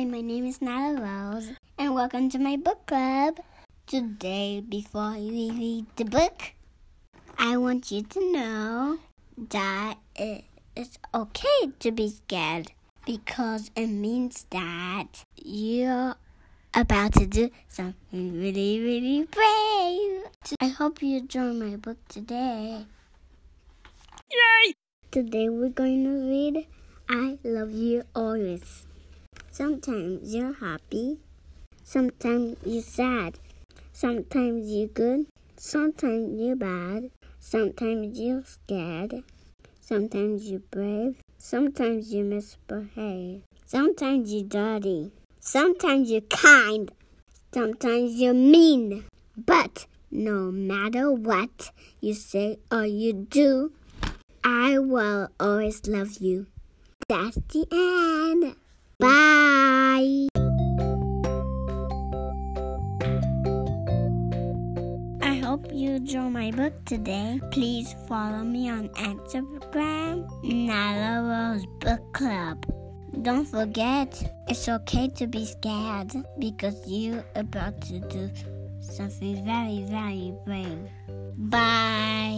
Hi, my name is Nala Rose, and welcome to my book club. Today, before we read the book, I want you to know that it's okay to be scared, because it means that you're about to do something really, really brave. I hope you join my book today. Yay! Today we're going to read I Love You Always. Sometimes you're happy, sometimes you're sad, sometimes you're good, sometimes you're bad, sometimes you're scared, sometimes you're brave, sometimes you misbehave, sometimes you're dirty, sometimes you're kind, sometimes you're mean. But no matter what you say or you do, I will always love you. That's the end. Bye. I hope you enjoy my book today. Please follow me on Instagram, Nala Rose Book Club. Don't forget, it's okay to be scared, because you're about to do something very, very brave. Bye.